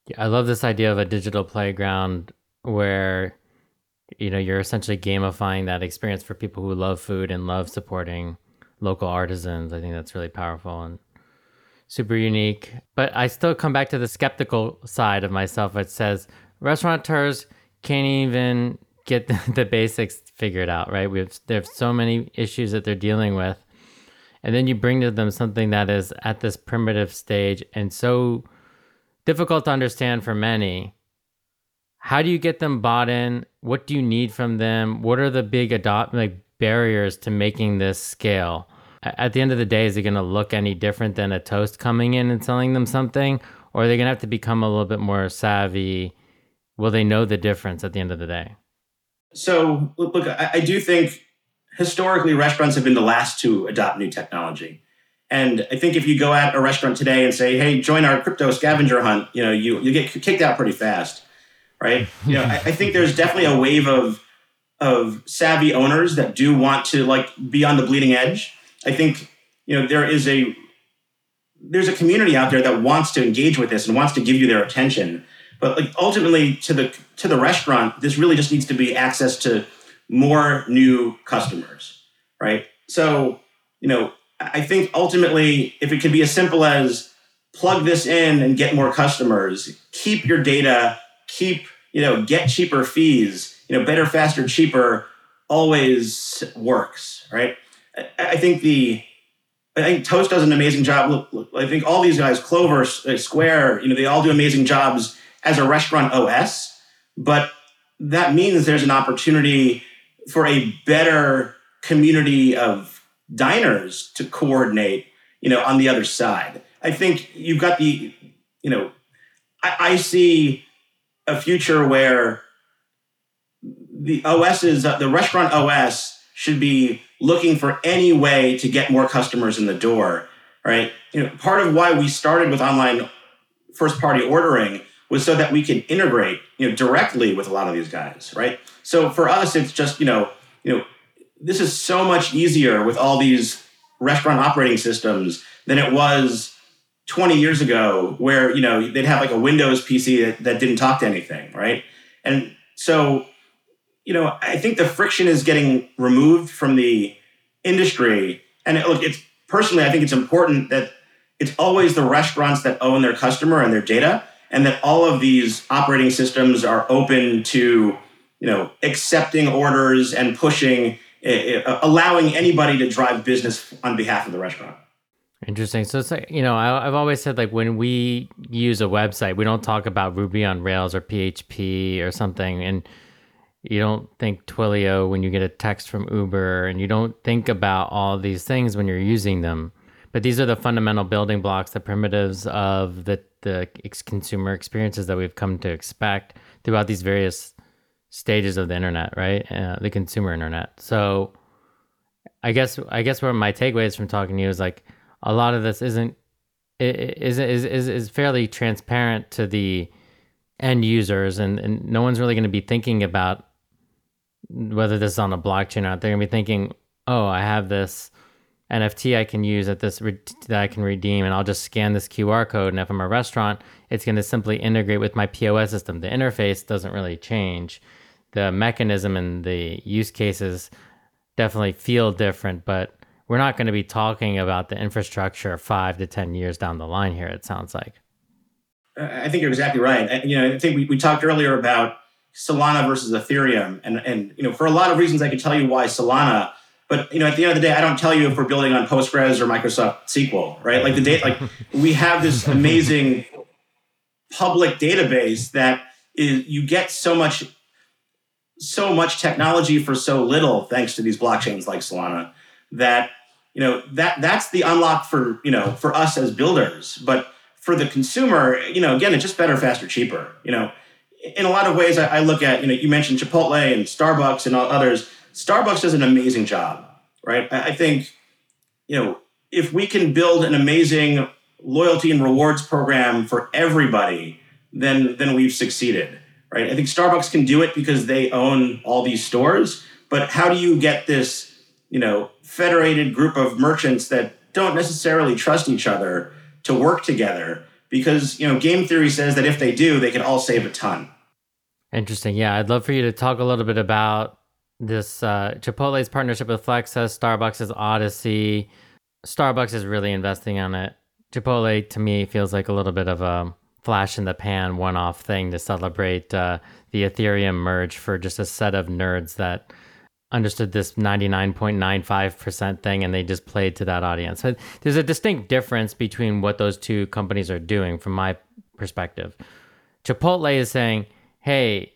Yeah, I love this idea of a digital playground where, you know, you're essentially gamifying that experience for people who love food and love supporting local artisans. I think that's really powerful and super unique. But I still come back to the skeptical side of myself that says restaurateurs can't even get the, the basics figured out, right? We have, they have so many issues that they're dealing with. And then you bring to them something that is at this primitive stage and so difficult to understand for many. How do you get them bought in? What do you need from them? What are the big adopt like barriers to making this scale? At the end of the day, is it going to look any different than a Toast coming in and selling them something? Or are they going to have to become a little bit more savvy? Will they know the difference at the end of the day? So, look, I do think historically restaurants have been the last to adopt new technology. And I think if you go at a restaurant today and say, hey, join our crypto scavenger hunt, you know, you, you get kicked out pretty fast. Right. You know, I, I think there's definitely a wave of of savvy owners that do want to like be on the bleeding edge. I think, you know, there is a there's a community out there that wants to engage with this and wants to give you their attention. But like ultimately to the to the restaurant, this really just needs to be access to more new customers. Right. So, you know, I think ultimately, if it can be as simple as plug this in and get more customers, keep your data. Keep, you know, get cheaper fees, you know, better, faster, cheaper always works, right? I, I think the, I think Toast does an amazing job. Look, look, I think all these guys, Clover, Square, you know, they all do amazing jobs as a restaurant O S, but that means there's an opportunity for a better community of diners to coordinate, you know, on the other side. I think you've got the, you know, I, I see... a future where the O Ss, uh, the restaurant O S should be looking for any way to get more customers in the door, right? You know, part of why we started with online first-party ordering was so that we could integrate, you know, directly with a lot of these guys, right? So for us, it's just, you know, you know, this is so much easier with all these restaurant operating systems than it was twenty years ago where, you know, they'd have like a Windows P C that, that didn't talk to anything, right? And so, you know, I think the friction is getting removed from the industry. And it, look, it's personally, I think it's important that it's always the restaurants that own their customer and their data, and that all of these operating systems are open to, you know, accepting orders and pushing, uh, allowing anybody to drive business on behalf of the restaurant. Interesting. So it's like, you know, I, I've always said, like, when we use a website, we don't talk about Ruby on Rails or P H P or something. And you don't think Twilio when you get a text from Uber, and you don't think about all these things when you're using them. But these are the fundamental building blocks, the primitives of the, the ex- consumer experiences that we've come to expect throughout these various stages of the internet, right? Uh, the consumer internet. So I guess, I guess where my takeaway is from talking to you is like, a lot of this isn't is is is is fairly transparent to the end users, and, and no one's really going to be thinking about whether this is on a blockchain or not. They're going to be thinking, "Oh, I have this N F T I can use at this that I can redeem, and I'll just scan this Q R code. And if I'm a restaurant, it's going to simply integrate with my P O S system. The interface doesn't really change. The mechanism and the use cases definitely feel different, but." We're not going to be talking about the infrastructure five to ten years down the line here, it sounds like. I think you're exactly right. I, you know, I think we, we talked earlier about Solana versus Ethereum. And, and, you know, for a lot of reasons, I could tell you why Solana. But, you know, at the end of the day, I don't tell you if we're building on Postgres or Microsoft S Q L, right? Like, the data, like we have this amazing public database that is, you get so much, so much technology for so little thanks to these blockchains like Solana. that, you know, that that's the unlock for, you know, for us as builders. But for the consumer, you know, again, it's just better, faster, cheaper. You know, in a lot of ways, I, I look at, you know, you mentioned Chipotle and Starbucks and all others. Starbucks does an amazing job, right? I, I think, you know, if we can build an amazing loyalty and rewards program for everybody, then then we've succeeded, right? I think Starbucks can do it because they own all these stores. But how do you get this, you know, federated group of merchants that don't necessarily trust each other to work together? Because, you know, game theory says that if they do, they can all save a ton. Interesting. Yeah, I'd love for you to talk a little bit about this uh, Chipotle's partnership with Flexus, Starbucks' Odyssey. Starbucks is really investing on it. Chipotle, to me, feels like a little bit of a flash in the pan, one-off thing to celebrate uh, the Ethereum merge for just a set of nerds that understood this ninety-nine point nine five percent thing, and they just played to that audience. So there's a distinct difference between what those two companies are doing from my perspective. Chipotle is saying, hey,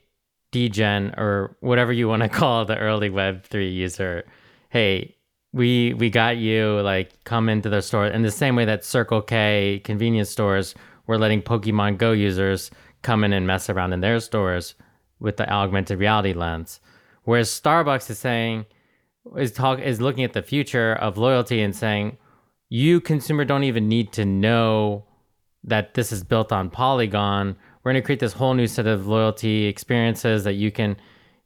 D Gen, or whatever you want to call the early web three user, hey, We we got you, like, come into the store. In the same way that Circle K convenience stores were letting Pokemon Go users come in and mess around in their stores with the augmented reality lens. Whereas Starbucks is saying, is talk is looking at the future of loyalty and saying, you, consumer, don't even need to know that this is built on Polygon. We're going to create this whole new set of loyalty experiences that you can,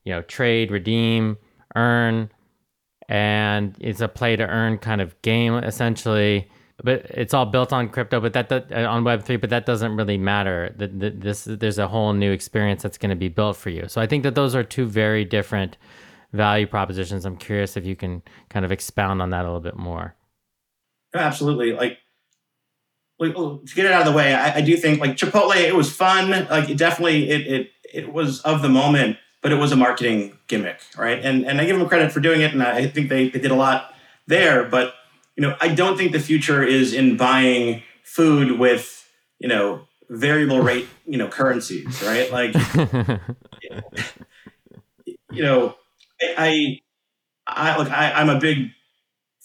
you know, trade, redeem, earn. And it's a play to earn kind of game, essentially, but it's all built on crypto, but that, that on web three, but that doesn't really matter. The, the, this there's a whole new experience that's going to be built for you. So I think that those are two very different value propositions. I'm curious if you can kind of expound on that a little bit more. Absolutely. Like, like to get it out of the way, I, I do think, like, Chipotle, it was fun. Like, it definitely, it it it was of the moment. But it was a marketing gimmick, right? And and I give them credit for doing it, and I think they, they did a lot there. But, you know, I don't think the future is in buying food with, you know, variable rate, you know, currencies, right? Like, you know, I, I look, I, I'm a big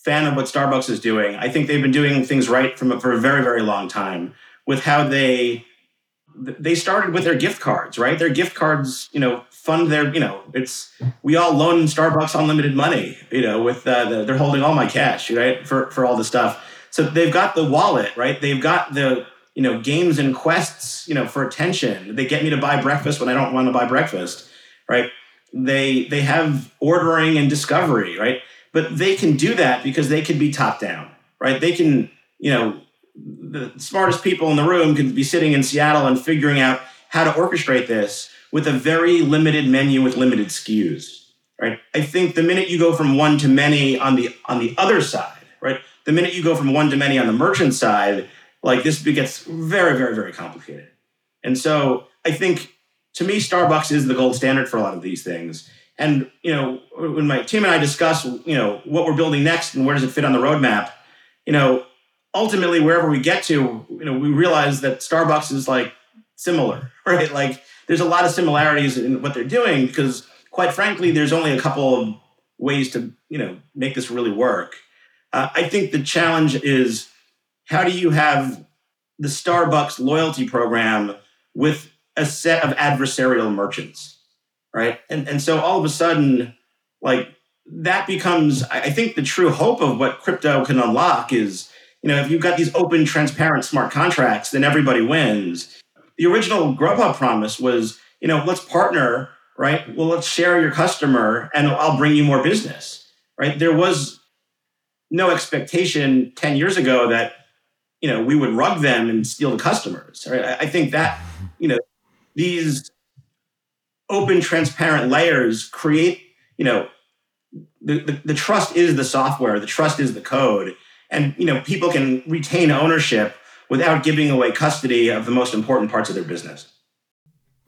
fan of what Starbucks is doing. I think they've been doing things right from for a very, very long time with how they. They started with their gift cards, right? Their gift cards, you know, fund their, you know, it's, we all loan Starbucks unlimited money, you know, with, uh, the, they're holding all my cash, right, for, for all the stuff. So they've got the wallet, right? They've got the, you know, games and quests, you know, for attention. They get me to buy breakfast when I don't want to buy breakfast, right? They, they have ordering and discovery, right? But they can do that because they can be top down, right? They can, you know, the smartest people in the room could be sitting in Seattle and figuring out how to orchestrate this with a very limited menu with limited S K Us, right? I think the minute you go from one to many on the on the other side, right? The minute you go from one to many on the merchant side, like, this gets very, very, very complicated. And so I think, to me, Starbucks is the gold standard for a lot of these things. And, you know, when my team and I discuss, you know, what we're building next and where does it fit on the roadmap, you know, ultimately, wherever we get to, you know, we realize that Starbucks is, like, similar, right? Like, there's a lot of similarities in what they're doing because, quite frankly, there's only a couple of ways to, you know, make this really work. Uh, I think the challenge is, how do you have the Starbucks loyalty program with a set of adversarial merchants, right? And and so all of a sudden, like, that becomes, I think, the true hope of what crypto can unlock is, you know, if you've got these open, transparent, smart contracts, then everybody wins. The original Grubhub promise was, you know, let's partner, right? Well, let's share your customer and I'll bring you more business, right? There was no expectation ten years ago that, you know, we would rug them and steal the customers, right? I think that, you know, these open, transparent layers create, you know, the, the, the trust is the software, the trust is the code. And, you know, people can retain ownership without giving away custody of the most important parts of their business.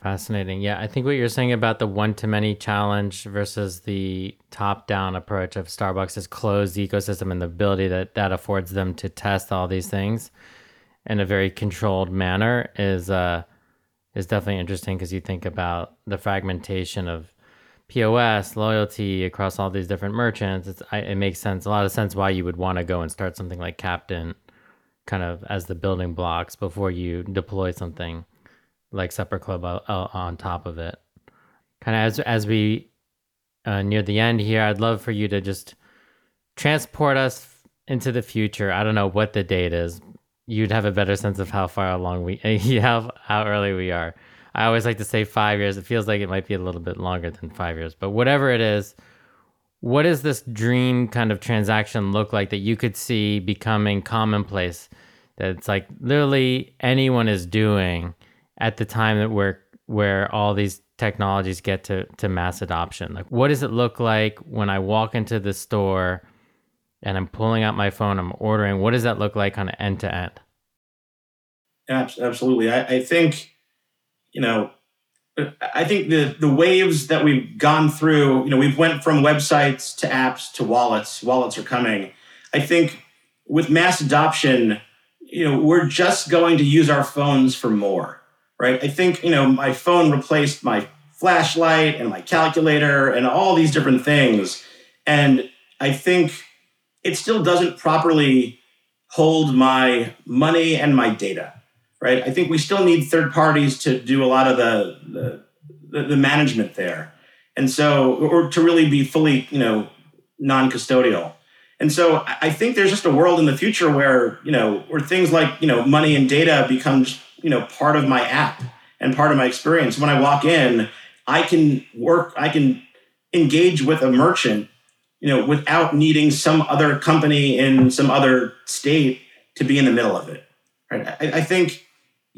Fascinating. Yeah, I think what you're saying about the one-to-many challenge versus the top-down approach of Starbucks' closed ecosystem and the ability that that affords them to test all these things in a very controlled manner is uh, is definitely interesting, because you think about the fragmentation of P O S, loyalty across all these different merchants, it's, I, it makes sense, a lot of sense why you would want to go and start something like Captain kind of as the building blocks before you deploy something like Supper Club on top of it. Kind of as, as we uh, near the end here, I'd love for you to just transport us into the future. I don't know what the date is. You'd have a better sense of how far along we, how, how early we are. I always like to say five years. It feels like it might be a little bit longer than five years, but whatever it is, what does this dream kind of transaction look like that you could see becoming commonplace? That it's like literally anyone is doing at the time that we're, where all these technologies get to, to mass adoption. Like, what does it look like when I walk into the store and I'm pulling out my phone, I'm ordering? What does that look like kind of end to end? Absolutely. I, I think... You know, I think the, the waves that we've gone through, you know, we've went from websites to apps to wallets. Wallets are coming. I think with mass adoption, you know, we're just going to use our phones for more, right? I think, you know, my phone replaced my flashlight and my calculator and all these different things. And I think it still doesn't properly hold my money and my data. Right, I think we still need third parties to do a lot of the, the the management there, and so or to really be fully, you know, non-custodial. And so I think there's just a world in the future where, you know, where things like, you know, money and data becomes, you know, part of my app and part of my experience. When I walk in, I can work, I can engage with a merchant, you know, without needing some other company in some other state to be in the middle of it. Right, I, I think.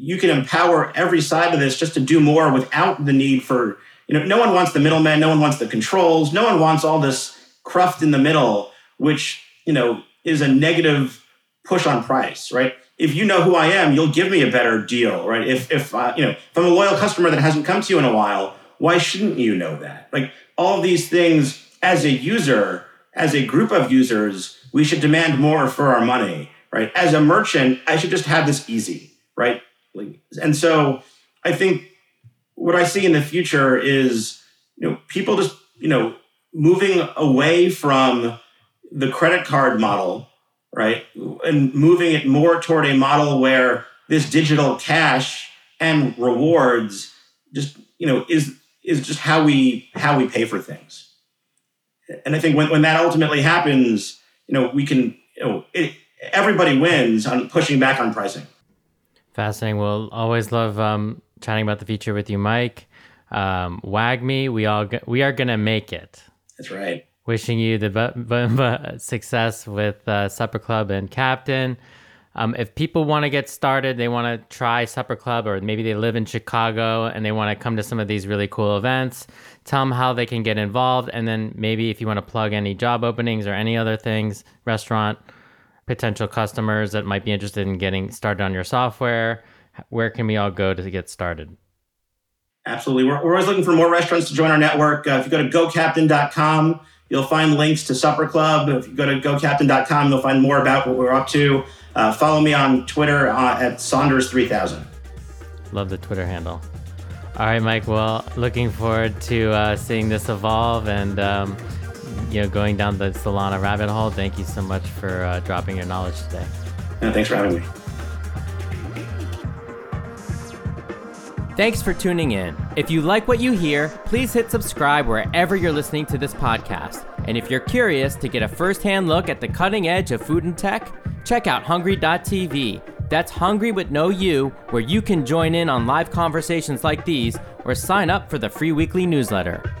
You can empower every side of this just to do more without the need for, you know, no one wants the middleman, no one wants the controls, no one wants all this cruft in the middle, which, you know, is a negative push on price, right? If you know who I am, you'll give me a better deal, right? If, if uh, you know, if I'm a loyal customer that hasn't come to you in a while, why shouldn't you know that? Like, all these things as a user, as a group of users, we should demand more for our money, right? As a merchant, I should just have this easy, right? And so I think what I see in the future is, you know, people just, you know, moving away from the credit card model, right? And moving it more toward a model where this digital cash and rewards just, you know, is is just how we how we pay for things. And I think when, when that ultimately happens, you know, we can, you know, it, everybody wins on pushing back on pricing. Fascinating. We'll always love um, chatting about the future with you, Mike. Um, wag me. We all go- we are going to make it. That's right. Wishing you the bu- bu- bu- success with uh, Supper Club and Captain. Um, if people want to get started, they want to try Supper Club, or maybe they live in Chicago and they want to come to some of these really cool events, tell them how they can get involved. And then maybe if you want to plug any job openings or any other things, restaurant potential customers that might be interested in getting started on your software, where can we all go to get started? Absolutely. We're, we're always looking for more restaurants to join our network. Uh, if you go to go captain dot com, you'll find links to Supper Club. If you go to go captain dot com, you'll find more about what we're up to. Uh, follow me on Twitter uh, at Saunders three thousand. Love the Twitter handle. All right, Mike. Well, looking forward to uh, seeing this evolve and um, you know, going down the Solana rabbit hole. Thank you so much for uh, dropping your knowledge today. No, thanks for having me. Thanks for tuning in. If you like what you hear, please hit subscribe wherever you're listening to this podcast. And if you're curious to get a first-hand look at the cutting edge of food and tech, check out hungry dot t v. That's hungry with no U, where you can join in on live conversations like these or sign up for the free weekly newsletter.